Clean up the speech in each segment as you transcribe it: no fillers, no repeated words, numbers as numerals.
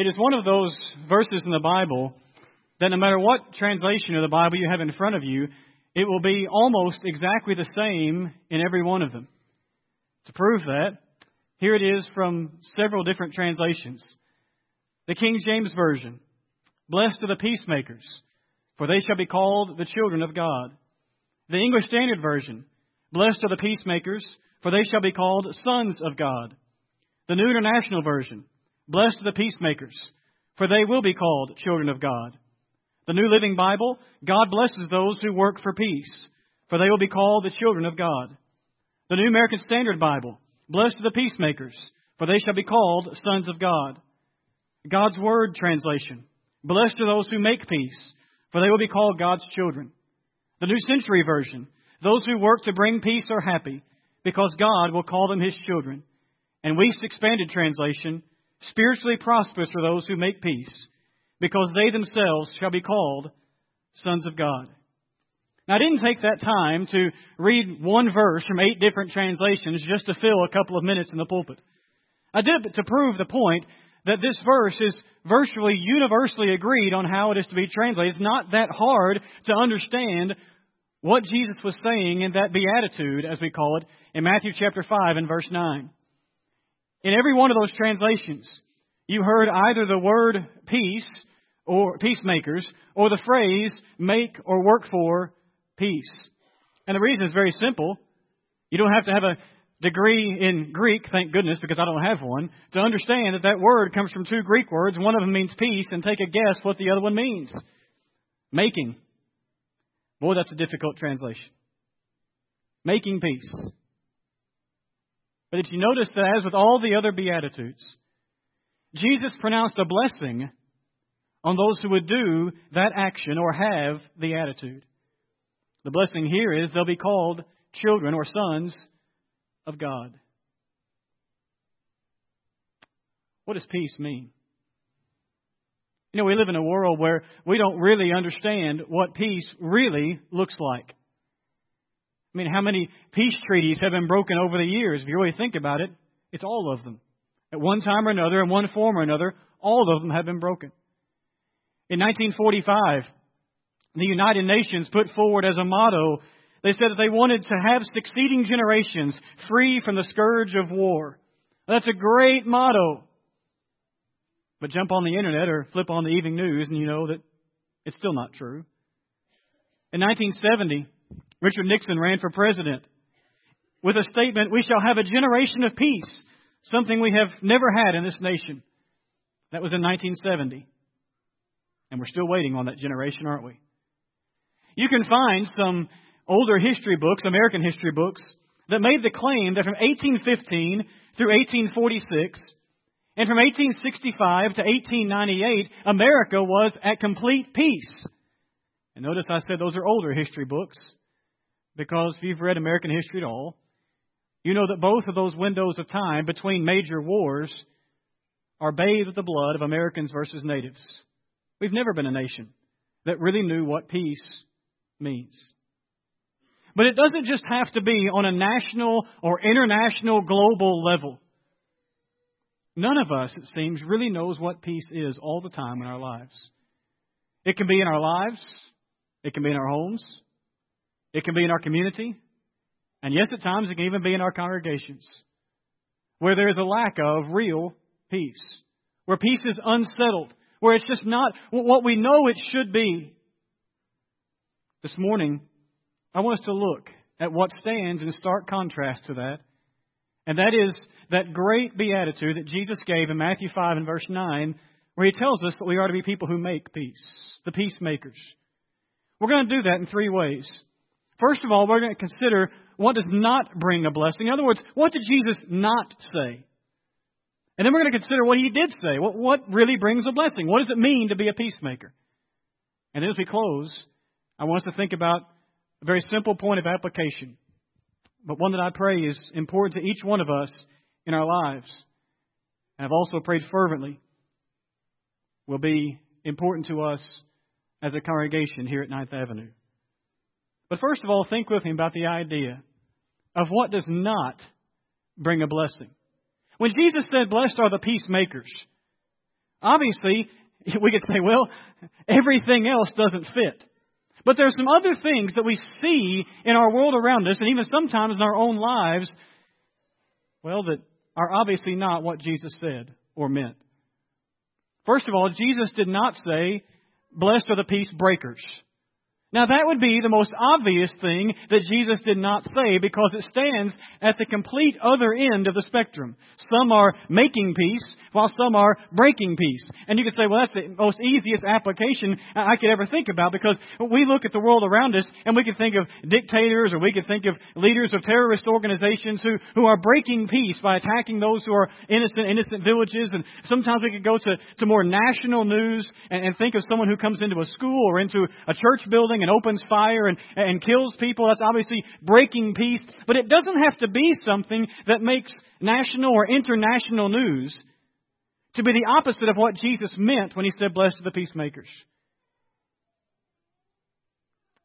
It is one of those verses in the Bible that no matter what translation of the Bible you have in front of you, it will be almost exactly the same in every one of them. To prove that, here it is from several different translations. The King James Version, "Blessed are the peacemakers, for they shall be called the children of God." The English Standard Version, "Blessed are the peacemakers, for they shall be called sons of God." The New International Version, "Blessed are the peacemakers, for they will be called children of God." The New Living Bible, "God blesses those who work for peace, for they will be called the children of God." The New American Standard Bible, "Blessed are the peacemakers, for they shall be called sons of God." God's Word Translation, "Blessed are those who make peace, for they will be called God's children." The New Century Version, "Those who work to bring peace are happy, because God will call them His children." And Weeks' Expanded Translation, "Spiritually prosperous are those who make peace, because they themselves shall be called sons of God." Now, I didn't take that time to read one verse from 8 different translations just to fill a couple of minutes in the pulpit. I did it to prove the point that this verse is virtually universally agreed on how it is to be translated. It's not that hard to understand what Jesus was saying in that beatitude, as we call it, in Matthew chapter 5 and verse 9. In every one of those translations, you heard either the word peace or peacemakers or the phrase make or work for peace. And the reason is very simple. You don't have to have a degree in Greek, thank goodness, because I don't have one, to understand that that word comes from 2 Greek words. One of them means peace, and take a guess what the other one means. Making. Boy, that's a difficult translation. Making peace. But did you notice that as with all the other Beatitudes, Jesus pronounced a blessing on those who would do that action or have the attitude? The blessing here is they'll be called children or sons of God. What does peace mean? You know, we live in a world where we don't really understand what peace really looks like. I mean, how many peace treaties have been broken over the years? If you really think about it, it's all of them. At one time or another, in one form or another, all of them have been broken. In 1945, the United Nations put forward as a motto, they said that they wanted to have succeeding generations free from the scourge of war. That's a great motto. But jump on the internet or flip on the evening news and you know that it's still not true. In 1970, Richard Nixon ran for president with a statement, "We shall have a generation of peace, something we have never had in this nation." That was in 1970. And we're still waiting on that generation, aren't we? You can find some older history books, American history books, that made the claim that from 1815 through 1846 and from 1865 to 1898, America was at complete peace. And notice I said those are older history books, because if you've read American history at all, you know that both of those windows of time between major wars are bathed with the blood of Americans versus natives. We've never been a nation that really knew what peace means. But it doesn't just have to be on a national or international global level. None of us, it seems, really knows what peace is all the time in our lives. It can be in our lives. It can be in our homes. It can be in our community. And yes, at times it can even be in our congregations, where there is a lack of real peace, where peace is unsettled, where it's just not what we know it should be. This morning, I want us to look at what stands in stark contrast to that. And that is that great beatitude that Jesus gave in Matthew 5 and verse 9, where He tells us that we are to be people who make peace, the peacemakers. We're going to do that in 3 ways. First of all, we're going to consider what does not bring a blessing. In other words, what did Jesus not say? And then we're going to consider what He did say. What really brings a blessing? What does it mean to be a peacemaker? And then as we close, I want us to think about a very simple point of application, but one that I pray is important to each one of us in our lives, and I've also prayed fervently will be important to us as a congregation here at 9th Avenue. But first of all, think with me about the idea of what does not bring a blessing. When Jesus said, "Blessed are the peacemakers," Obviously, we could say, well, everything else doesn't fit. But there are some other things that we see in our world around us, and even sometimes in our own lives, well, that are obviously not what Jesus said or meant. First of all, Jesus did not say, blessed are the peace breakers. Now, that would be the most obvious thing that Jesus did not say, because it stands at the complete other end of the spectrum. Some are making peace, while some are breaking peace. And you could say, well, that's the most easiest application I could ever think about, because we look at the world around us and we can think of dictators, or we can think of leaders of terrorist organizations who are breaking peace by attacking those who are innocent villages. And sometimes we could go to more national news and think of someone who comes into a school or into a church building and opens fire and kills people. That's obviously breaking peace. But it doesn't have to be something that makes national or international news to be the opposite of what Jesus meant when he said, blessed are the peacemakers.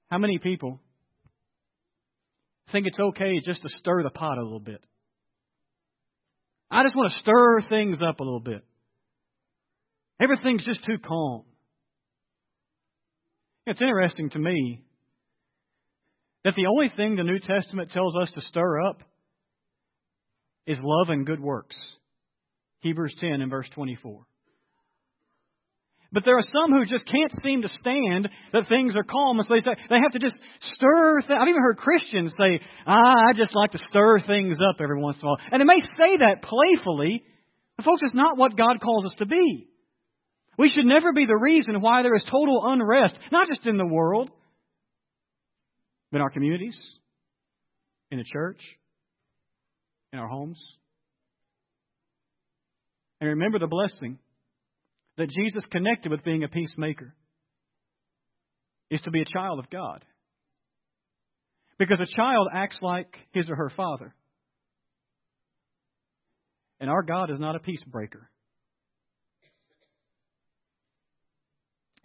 How many people think it's okay just to stir the pot a little bit? I just want to stir things up a little bit. Everything's just too calm. It's interesting to me that the only thing the New Testament tells us to stir up is love and good works. Hebrews 10 and verse 24. But there are some who just can't seem to stand that things are calm. And so they have to just stir. I've even heard Christians say, I just like to stir things up every once in a while. And they may say that playfully, but folks, it's not what God calls us to be. We should never be the reason why there is total unrest, not just in the world, but in our communities, in the church, in our homes. And remember the blessing that Jesus connected with being a peacemaker is to be a child of God. Because a child acts like his or her father. And our God is not a peacebreaker.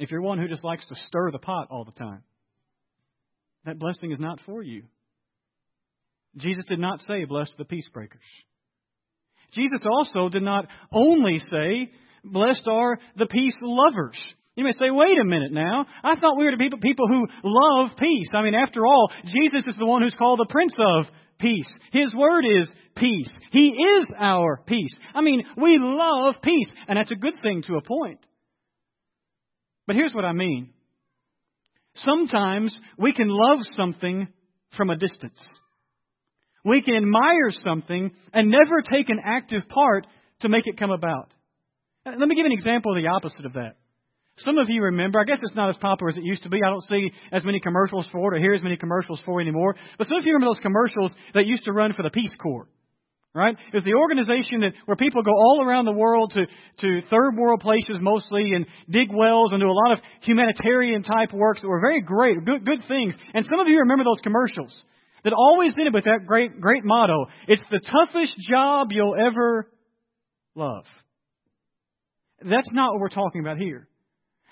If you're one who just likes to stir the pot all the time, that blessing is not for you. Jesus did not say, blessed are the peacebreakers. Jesus also did not only say, blessed are the peace lovers. You may say, wait a minute now. I thought we were to be people who love peace. I mean, after all, Jesus is the one who's called the Prince of Peace. His word is peace. He is our peace. I mean, we love peace, and that's a good thing to a point. But here's what I mean. Sometimes we can love something from a distance. We can admire something and never take an active part to make it come about. Let me give an example of the opposite of that. Some of you remember, I guess it's not as popular as it used to be. I don't see as many commercials for it or hear as many commercials for it anymore. But some of you remember those commercials that used to run for the Peace Corps. Right? It was the organization where people go all around the world to third world places mostly and dig wells and do a lot of humanitarian type works that were very great, good things. And some of you remember those commercials that always ended with that great motto. It's the toughest job you'll ever love. That's not what we're talking about here.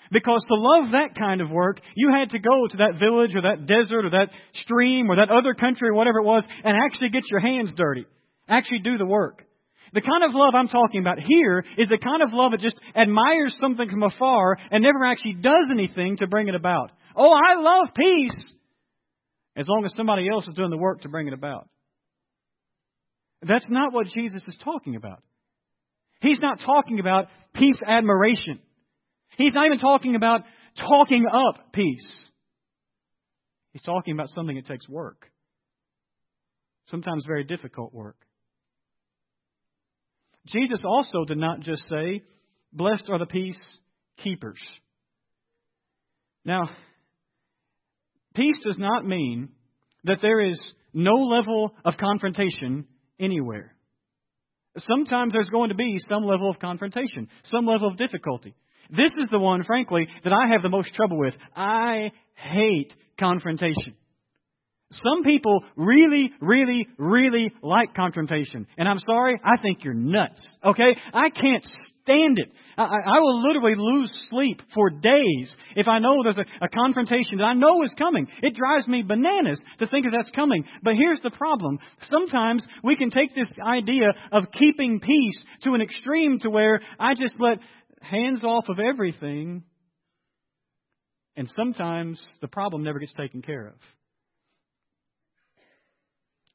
Because to love that kind of work, you had to go to that village or that desert or that stream or that other country or whatever it was and actually get your hands dirty. Actually do the work. The kind of love I'm talking about here is the kind of love that just admires something from afar and never actually does anything to bring it about. Oh, I love peace! As long as somebody else is doing the work to bring it about. That's not what Jesus is talking about. He's not talking about peace admiration. He's not even talking about talking up peace. He's talking about something that takes work. Sometimes very difficult work. Jesus also did not just say, blessed are the peace keepers. Now, peace does not mean that there is no level of confrontation anywhere. Sometimes there's going to be some level of confrontation, some level of difficulty. This is the one, frankly, that I have the most trouble with. I hate confrontation. Some people really, really, really like confrontation. And I'm sorry, I think you're nuts, okay? I can't stand it. I will literally lose sleep for days if I know there's a confrontation that I know is coming. It drives me bananas to think that that's coming. But here's the problem. Sometimes we can take this idea of keeping peace to an extreme to where I just let hands off of everything, and sometimes the problem never gets taken care of.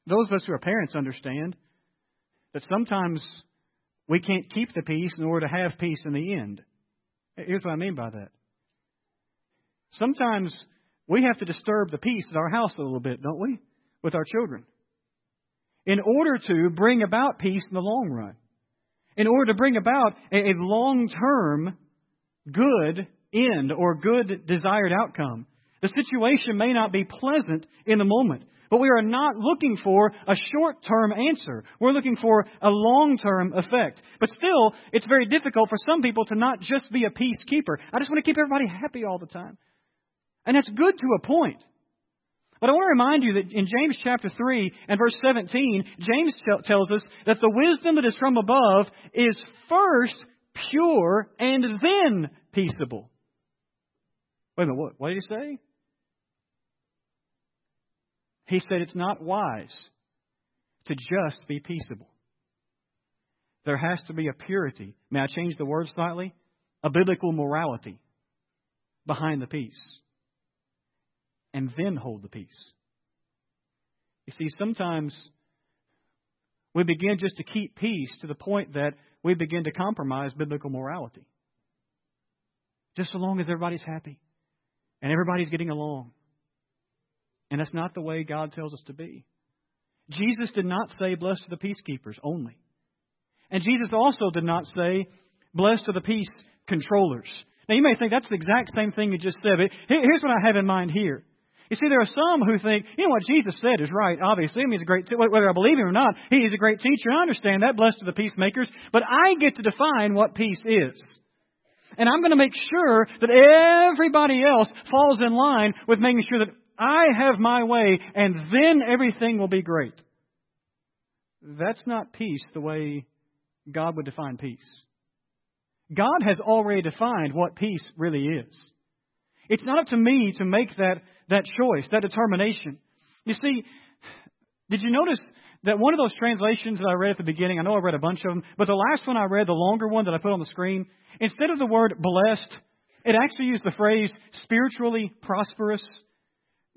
Those of us who are parents understand that sometimes we can't keep the peace in order to have peace in the end. Here's what I mean by that. Sometimes we have to disturb the peace in our house a little bit, don't we? With our children. In order to bring about peace in the long run. In order to bring about a long-term good end or good desired outcome. The situation may not be pleasant in the moment, but we are not looking for a short-term answer. We're looking for a long-term effect. But still, it's very difficult for some people to not just be a peacekeeper. I just want to keep everybody happy all the time. And that's good to a point. But I want to remind you that in James chapter 3 and verse 17, James tells us that the wisdom that is from above is first pure and then peaceable. Wait a minute, what did he say? He said it's not wise to just be peaceable. There has to be a purity. May I change the word slightly? A biblical morality behind the peace. And then hold the peace. You see, sometimes we begin just to keep peace to the point that we begin to compromise biblical morality. Just so long as everybody's happy and everybody's getting along. And that's not the way God tells us to be. Jesus did not say, blessed are the peacekeepers only. And Jesus also did not say, blessed are the peace controllers. Now, you may think that's the exact same thing you just said, but here's what I have in mind here. You see, there are some who think, you know, what Jesus said is right, obviously. I mean, he's a great whether I believe him or not, he's a great teacher. I understand that. Blessed are the peacemakers. But I get to define what peace is. And I'm going to make sure that everybody else falls in line with making sure that I have my way, and then everything will be great. That's not peace the way God would define peace. God has already defined what peace really is. It's not up to me to make that choice, that determination. You see, did you notice that one of those translations that I read at the beginning, I know I read a bunch of them, but the last one I read, the longer one that I put on the screen, instead of the word blessed, it actually used the phrase spiritually prosperous.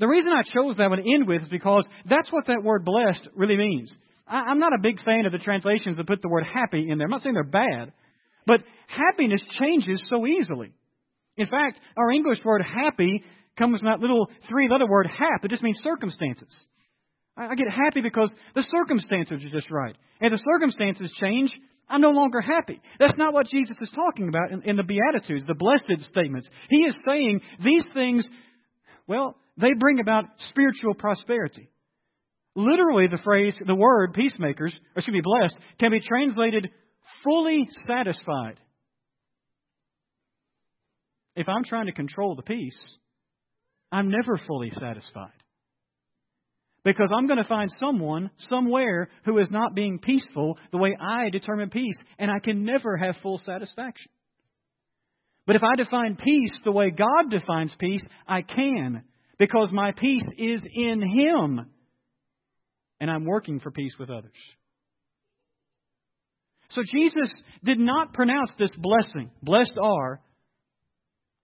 The reason I chose that one to end with is because that's what that word blessed really means. I'm not a big fan of the translations that put the word happy in there. I'm not saying they're bad, but happiness changes so easily. In fact, our English word happy comes from that little three-letter word hap. It just means circumstances. I get happy because the circumstances are just right. And if the circumstances change, I'm no longer happy. That's not what Jesus is talking about in the Beatitudes, the blessed statements. He is saying these things, well, they bring about spiritual prosperity. Literally, the word peacemakers, or should be blessed, can be translated fully satisfied. If I'm trying to control the peace, I'm never fully satisfied. Because I'm going to find someone, somewhere, who is not being peaceful the way I determine peace, and I can never have full satisfaction. But if I define peace the way God defines peace, I can. Because my peace is in Him. And I'm working for peace with others. So Jesus did not pronounce this blessing, blessed are,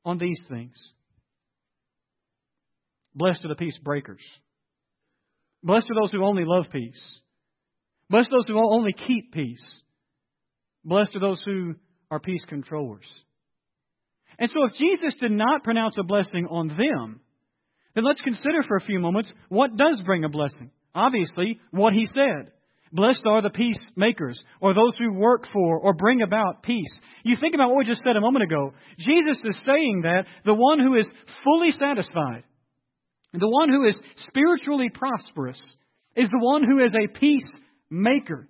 on these things. Blessed are the peace breakers. Blessed are those who only love peace. Blessed are those who only keep peace. Blessed are those who are peace controllers. And so if Jesus did not pronounce a blessing on them, then let's consider for a few moments what does bring a blessing. Obviously, what he said. Blessed are the peacemakers, or those who work for or bring about peace. You think about what we just said a moment ago. Jesus is saying that the one who is fully satisfied, the one who is spiritually prosperous, is the one who is a peacemaker.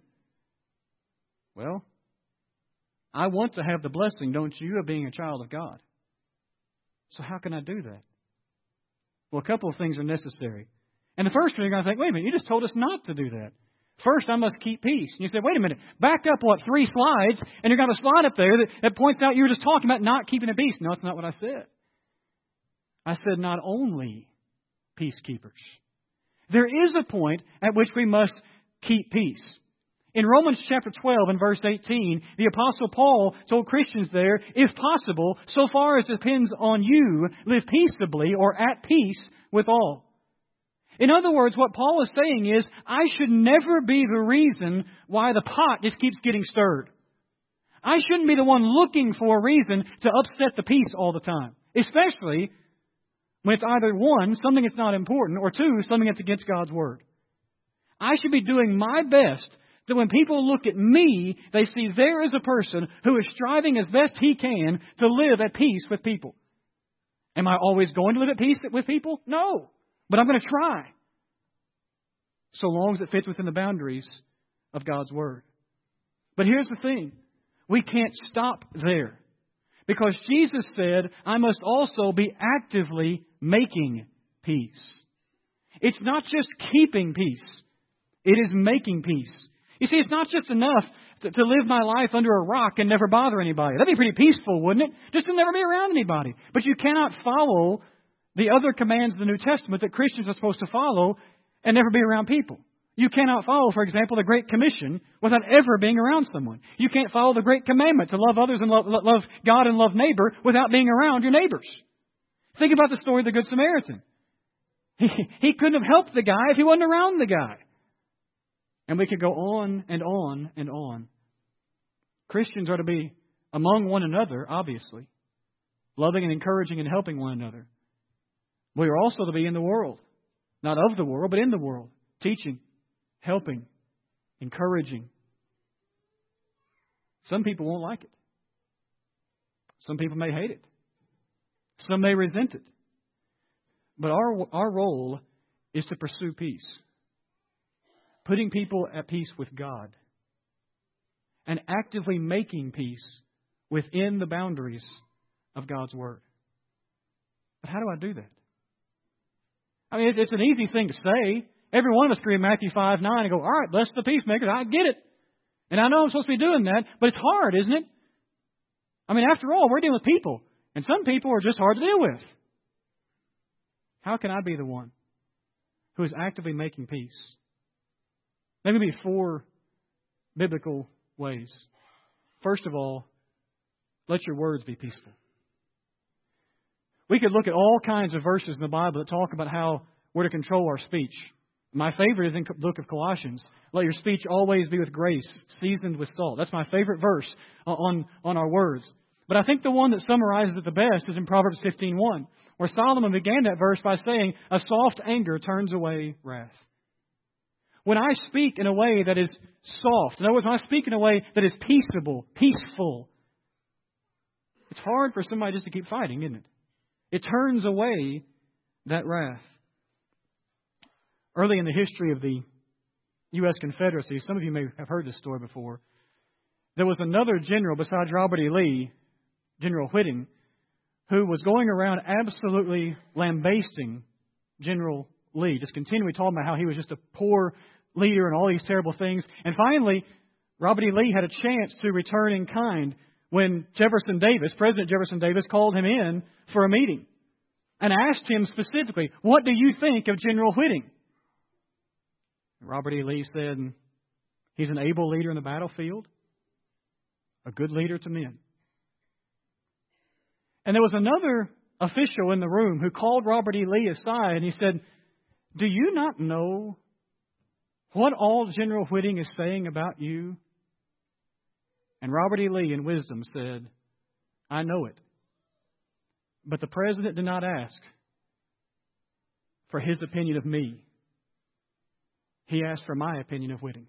Well, I want to have the blessing, don't you, of being a child of God. So how can I do that? Well, a couple of things are necessary. And the first one, you're going to think, wait a minute, you just told us not to do that. First, I must keep peace. And you say, wait a minute, back up, 3 slides, and you're going to have a slide up there that points out you were just talking about not keeping a peace. No, that's not what I said. I said not only peacekeepers. There is a point at which we must keep peace. In Romans chapter 12 and verse 18, the Apostle Paul told Christians there, if possible, so far as depends on you, live peaceably or at peace with all. In other words, what Paul is saying is, I should never be the reason why the pot just keeps getting stirred. I shouldn't be the one looking for a reason to upset the peace all the time, especially when it's either one, something that's not important, or two, something that's against God's word. I should be doing my best that when people look at me, they see there is a person who is striving as best he can to live at peace with people. Am I always going to live at peace with people? No, but I'm going to try. So long as it fits within the boundaries of God's word. But here's the thing. We can't stop there because Jesus said, I must also be actively making peace. It's not just keeping peace. It is making peace. You see, it's not just enough to live my life under a rock and never bother anybody. That'd be pretty peaceful, wouldn't it? Just to never be around anybody. But you cannot follow the other commands of the New Testament that Christians are supposed to follow and never be around people. You cannot follow, for example, the Great Commission without ever being around someone. You can't follow the Great Commandment to love others and love God and love neighbor without being around your neighbors. Think about the story of the Good Samaritan. He couldn't have helped the guy if he wasn't around the guy. And we could go on and on and on. Christians are to be among one another, obviously, loving and encouraging and helping one another. We are also to be in the world, not of the world, but in the world, teaching, helping, encouraging. Some people won't like it. Some people may hate it. Some may resent it. But our role is to pursue peace. Putting people at peace with God and actively making peace within the boundaries of God's word. But how do I do that? I mean, it's an easy thing to say. Every one of us can read Matthew 5:9 and go, all right, bless the peacemakers. I get it. And I know I'm supposed to be doing that, but it's hard, isn't it? I mean, after all, we're dealing with people, and some people are just hard to deal with. How can I be the one who is actively making peace? There may be four biblical ways. First of all, let your words be peaceful. We could look at all kinds of verses in the Bible that talk about how we're to control our speech. My favorite is in the book of Colossians. Let your speech always be with grace, seasoned with salt. That's my favorite verse on our words. But I think the one that summarizes it the best is in Proverbs 15:1, where Solomon began that verse by saying, a soft anger turns away wrath. When I speak in a way that is soft, in other words, when I speak in a way that is peaceable, peaceful, it's hard for somebody just to keep fighting, isn't it? It turns away that wrath. Early in the history of the U.S. Confederacy, some of you may have heard this story before, there was another general besides Robert E. Lee, General Whiting, who was going around absolutely lambasting General Lee, just continually talking about how he was just a poor leader and all these terrible things. And finally, Robert E. Lee had a chance to return in kind when Jefferson Davis, President Jefferson Davis, called him in for a meeting and asked him specifically, what do you think of General Whiting? Robert E. Lee said, he's an able leader in the battlefield, a good leader to men. And there was another official in the room who called Robert E. Lee aside and he said, do you not know what all General Whiting is saying about you? And Robert E. Lee, in wisdom, said, I know it. But the president did not ask for his opinion of me. He asked for my opinion of Whiting.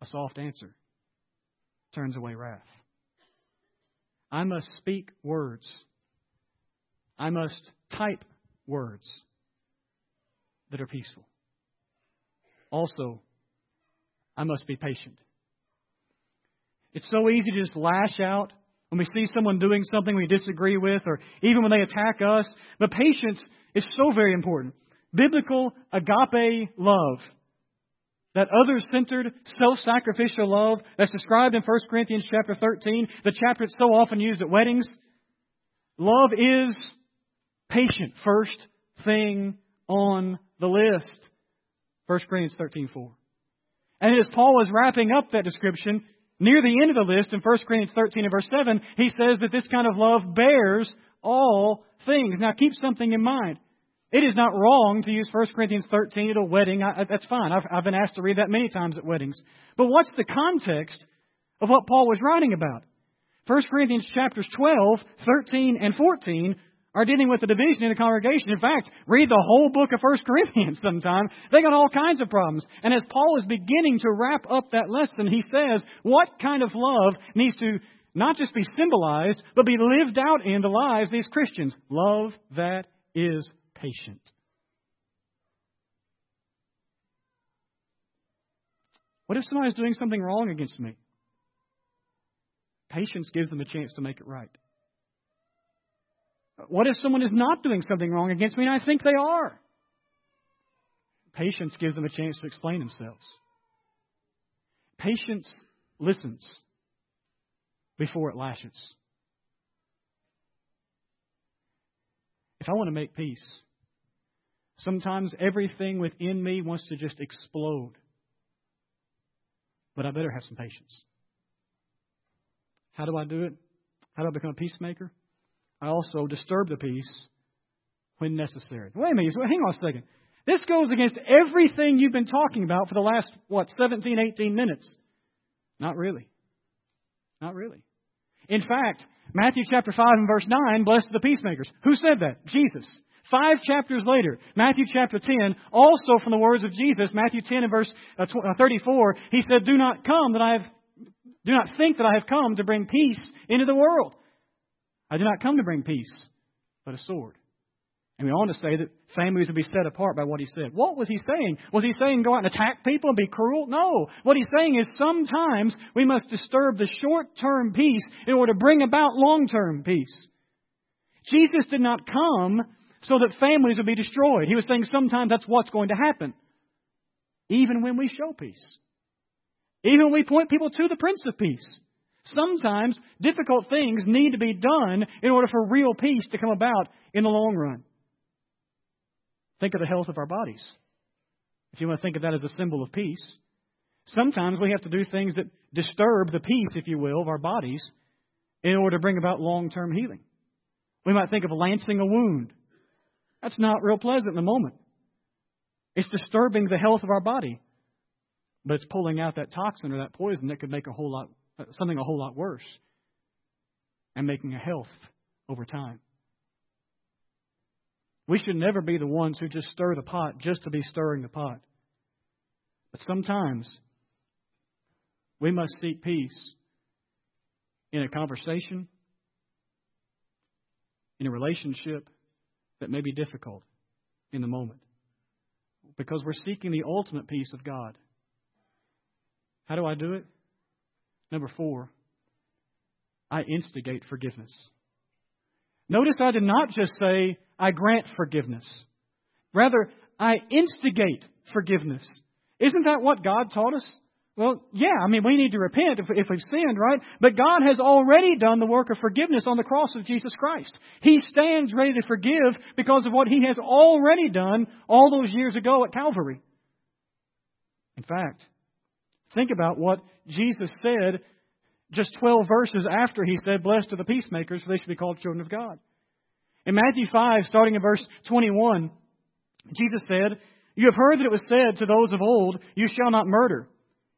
A soft answer turns away wrath. I must speak words. I must type words that are peaceful. Also, I must be patient. It's so easy to just lash out when we see someone doing something we disagree with, or even when they attack us. But patience is so very important. Biblical agape love, that other-centered, self-sacrificial love that's described in 1 Corinthians chapter 13, the chapter that's so often used at weddings. Love is patient. First thing on the list. 1 Corinthians 13:4. And as Paul is wrapping up that description, near the end of the list in 1 Corinthians 13 and verse 7, he says that this kind of love bears all things. Now, keep something in mind. It is not wrong to use 1 Corinthians 13 at a wedding. That's fine. I've been asked to read that many times at weddings. But what's the context of what Paul was writing about? 1 Corinthians chapters 12, 13, and 14 are dealing with the division in the congregation. In fact, read the whole book of 1 Corinthians sometime. They got all kinds of problems. And as Paul is beginning to wrap up that lesson, he says, what kind of love needs to not just be symbolized, but be lived out in the lives of these Christians? Love that is patient. What if somebody's doing something wrong against me? Patience gives them a chance to make it right. What if someone is not doing something wrong against me, and I think they are? Patience gives them a chance to explain themselves. Patience listens before it lashes. If I want to make peace, sometimes everything within me wants to just explode. But I better have some patience. How do I do it? How do I become a peacemaker? I also disturb the peace when necessary. Wait a minute. Hang on a second. This goes against everything you've been talking about for the last, 17, 18 minutes. Not really. Not really. In fact, Matthew chapter 5 and verse 9, blessed are the peacemakers. Who said that? Jesus. 5 chapters later, Matthew chapter 10, also from the words of Jesus, Matthew 10 and verse 34, he said, do not think that I have come to bring peace into the world. I did not come to bring peace, but a sword. And we want to say that families would be set apart by what he said. What was he saying? Was he saying go out and attack people and be cruel? No. What he's saying is sometimes we must disturb the short-term peace in order to bring about long-term peace. Jesus did not come so that families would be destroyed. He was saying sometimes that's what's going to happen. Even when we show peace. Even when we point people to the Prince of Peace. Sometimes difficult things need to be done in order for real peace to come about in the long run. Think of the health of our bodies. If you want to think of that as a symbol of peace. Sometimes we have to do things that disturb the peace, if you will, of our bodies in order to bring about long-term healing. We might think of lancing a wound. That's not real pleasant in the moment. It's disturbing the health of our body. But it's pulling out that toxin or that poison that could make something a whole lot worse and making a health over time. We should never be the ones who just stir the pot just to be stirring the pot. But sometimes we must seek peace in a conversation, in a relationship that may be difficult in the moment because we're seeking the ultimate peace of God. How do I do it? Number 4, I instigate forgiveness. Notice I did not just say, I grant forgiveness. Rather, I instigate forgiveness. Isn't that what God taught us? Well, yeah, we need to repent if we've sinned, right? But God has already done the work of forgiveness on the cross of Jesus Christ. He stands ready to forgive because of what He has already done all those years ago at Calvary. In fact, think about what Jesus said just 12 verses after He said, blessed are the peacemakers, for they shall be called children of God. In Matthew 5, starting in verse 21, Jesus said, you have heard that it was said to those of old, you shall not murder,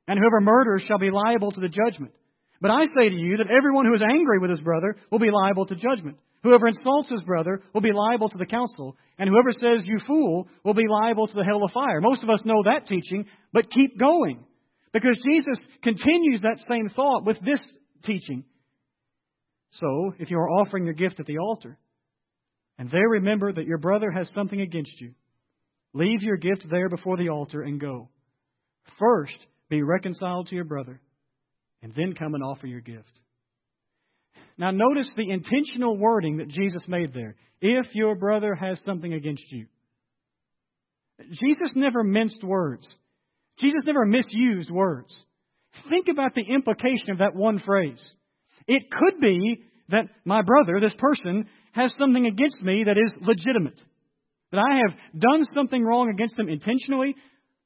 and whoever murders shall be liable to the judgment. But I say to you that everyone who is angry with his brother will be liable to judgment. Whoever insults his brother will be liable to the council, and whoever says, you fool, will be liable to the hell of fire. Most of us know that teaching, but keep going. Because Jesus continues that same thought with this teaching. So, if you are offering your gift at the altar, and there remember that your brother has something against you, leave your gift there before the altar and go. First, be reconciled to your brother, and then come and offer your gift. Now, notice the intentional wording that Jesus made there. If your brother has something against you. Jesus never minced words. Jesus never misused words. Think about the implication of that one phrase. It could be that my brother, this person, has something against me that is legitimate. That I have done something wrong against them intentionally,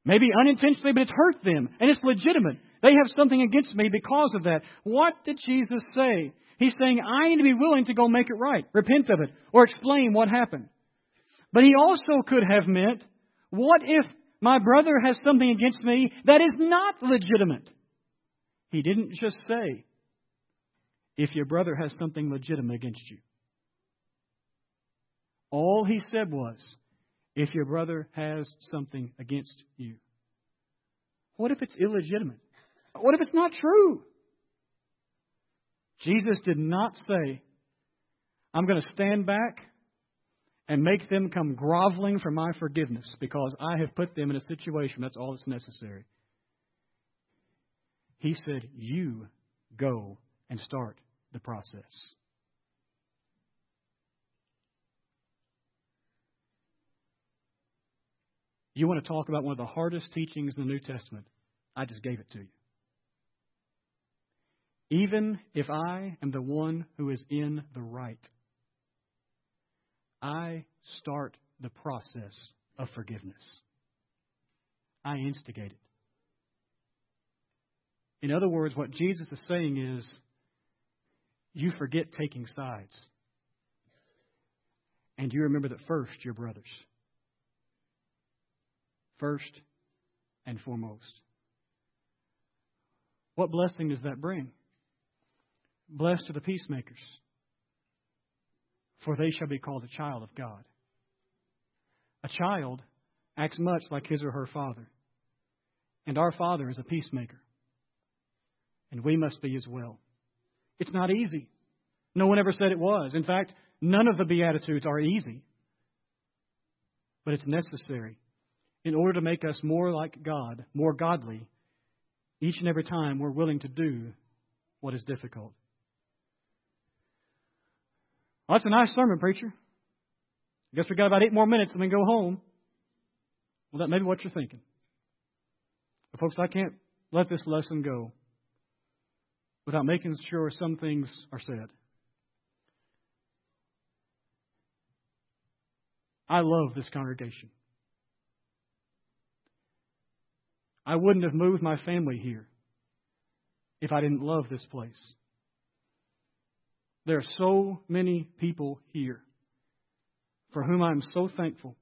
Maybe unintentionally, but it's hurt them. And it's legitimate. They have something against me because of that. What did Jesus say? He's saying, I need to be willing to go make it right. Repent of it. Or explain what happened. But he also could have meant, what if my brother has something against me that is not legitimate? He didn't just say, if your brother has something legitimate against you. All he said was, if your brother has something against you. What if it's illegitimate? What if it's not true? Jesus did not say, I'm going to stand back and make them come groveling for my forgiveness because I have put them in a situation. That's all that's necessary. He said, you go and start the process. You want to talk about one of the hardest teachings in the New Testament? I just gave it to you. Even if I am the one who is in the right, I start the process of forgiveness. I instigate it. In other words, what Jesus is saying is, you forget taking sides. And you remember that first, you're brothers. First and foremost. What blessing does that bring? Blessed are the peacemakers, for they shall be called a child of God. A child acts much like his or her father, and our Father is a peacemaker, and we must be as well. It's not easy. No one ever said it was. In fact, none of the Beatitudes are easy, but it's necessary in order to make us more like God, more godly, each and every time we're willing to do what is difficult. Well, that's a nice sermon, preacher. I guess we got about 8 more minutes and then go home. Well, that may be what you're thinking. But folks, I can't let this lesson go without making sure some things are said. I love this congregation. I wouldn't have moved my family here if I didn't love this place. There are so many people here for whom I'm so thankful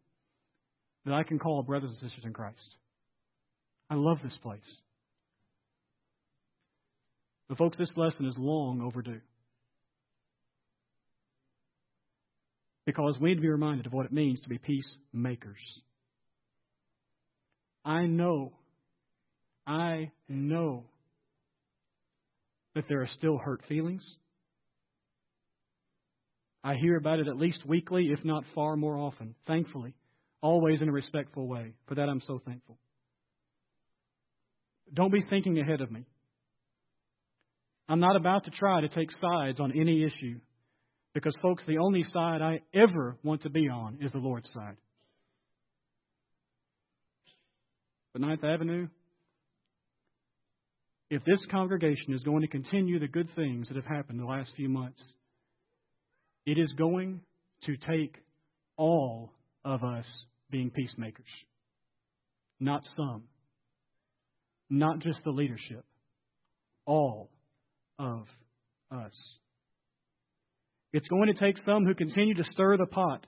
that I can call brothers and sisters in Christ. I love this place. But folks, this lesson is long overdue. Because we need to be reminded of what it means to be peacemakers. I know that there are still hurt feelings. I hear about it at least weekly, if not far more often, thankfully, always in a respectful way. For that, I'm so thankful. Don't be thinking ahead of me. I'm not about to try to take sides on any issue because, folks, the only side I ever want to be on is the Lord's side. But 9th Avenue, if this congregation is going to continue the good things that have happened the last few months, it is going to take all of us being peacemakers, not some, not just the leadership, all of us. It's going to take some who continue to stir the pot,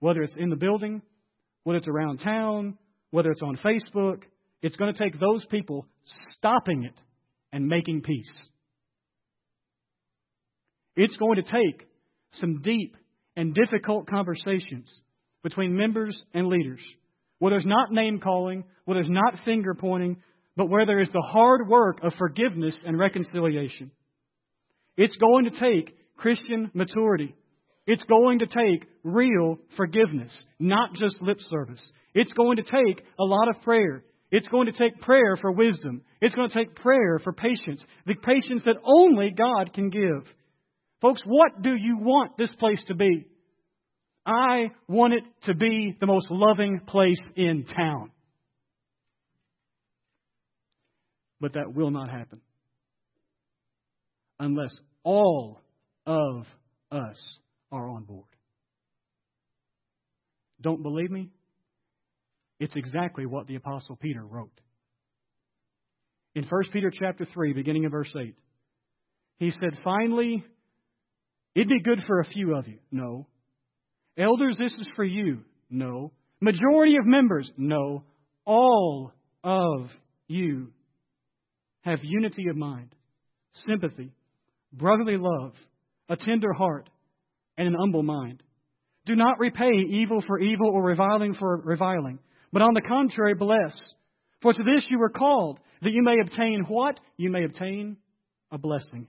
whether it's in the building, whether it's around town, whether it's on Facebook. It's going to take those people stopping it and making peace. It's going to take some deep and difficult conversations between members and leaders, where there's not name calling, where there's not finger pointing, but where there is the hard work of forgiveness and reconciliation. It's going to take Christian maturity. It's going to take real forgiveness, not just lip service. It's going to take a lot of prayer. It's going to take prayer for wisdom. It's going to take prayer for patience, the patience that only God can give. Folks, what do you want this place to be? I want it to be the most loving place in town. But that will not happen unless all of us are on board. Don't believe me? It's exactly what the Apostle Peter wrote. In 1 Peter chapter 3, beginning in verse 8, he said, "Finally, it'd be good for a few of you. No. Elders, this is for you. No. Majority of members. No. All of you have unity of mind, sympathy, brotherly love, a tender heart, and an humble mind. Do not repay evil for evil or reviling for reviling, but on the contrary, bless. For to this you were called, that you may obtain what? You may obtain a blessing.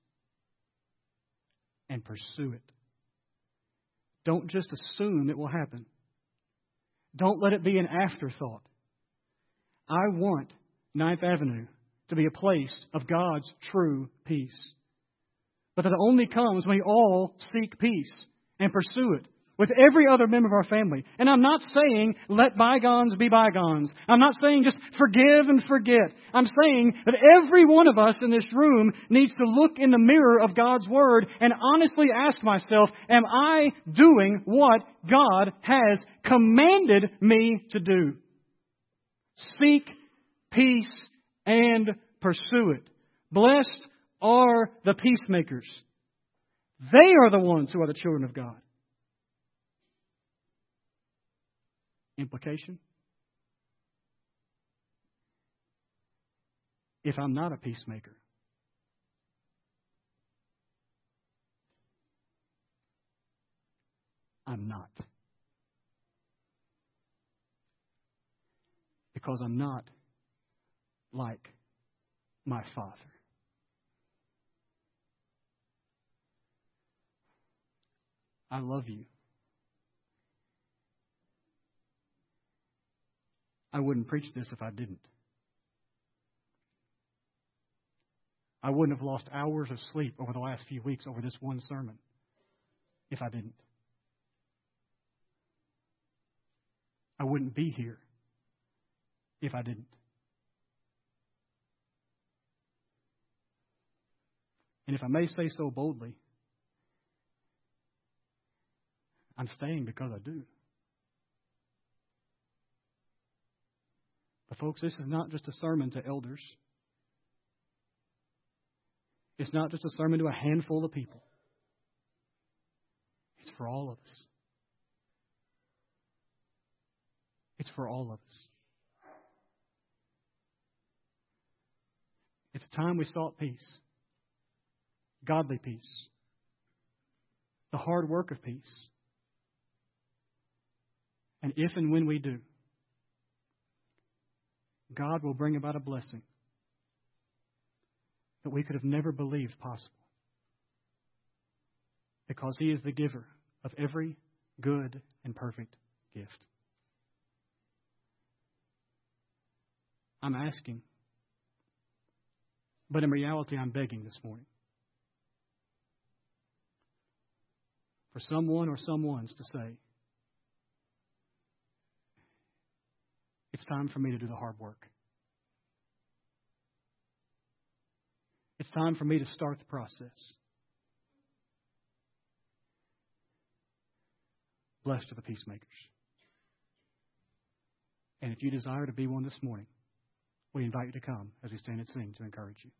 and pursue it. Don't just assume it will happen. Don't let it be an afterthought. I want 9th Avenue to be a place of God's true peace. But that only comes when we all seek peace and pursue it with every other member of our family. And I'm not saying let bygones be bygones. I'm not saying just forgive and forget. I'm saying that every one of us in this room needs to look in the mirror of God's Word and honestly ask myself, am I doing what God has commanded me to do? Seek peace and pursue it. Blessed are the peacemakers. They are the ones who are the children of God. Implication? If I'm not a peacemaker, I'm not. Because I'm not like my Father. I love you. I wouldn't preach this if I didn't. I wouldn't have lost hours of sleep over the last few weeks over this one sermon if I didn't. I wouldn't be here if I didn't. And if I may say so boldly, I'm staying because I do. But folks, this is not just a sermon to elders. It's not just a sermon to a handful of people. It's for all of us. It's for all of us. It's a time we sought peace. Godly peace. The hard work of peace. And if and when we do, God will bring about a blessing that we could have never believed possible, because He is the giver of every good and perfect gift. I'm asking, but in reality, I'm begging this morning for someone or someones to say, it's time for me to do the hard work. It's time for me to start the process. Blessed are the peacemakers. And if you desire to be one this morning, we invite you to come as we stand and sing to encourage you.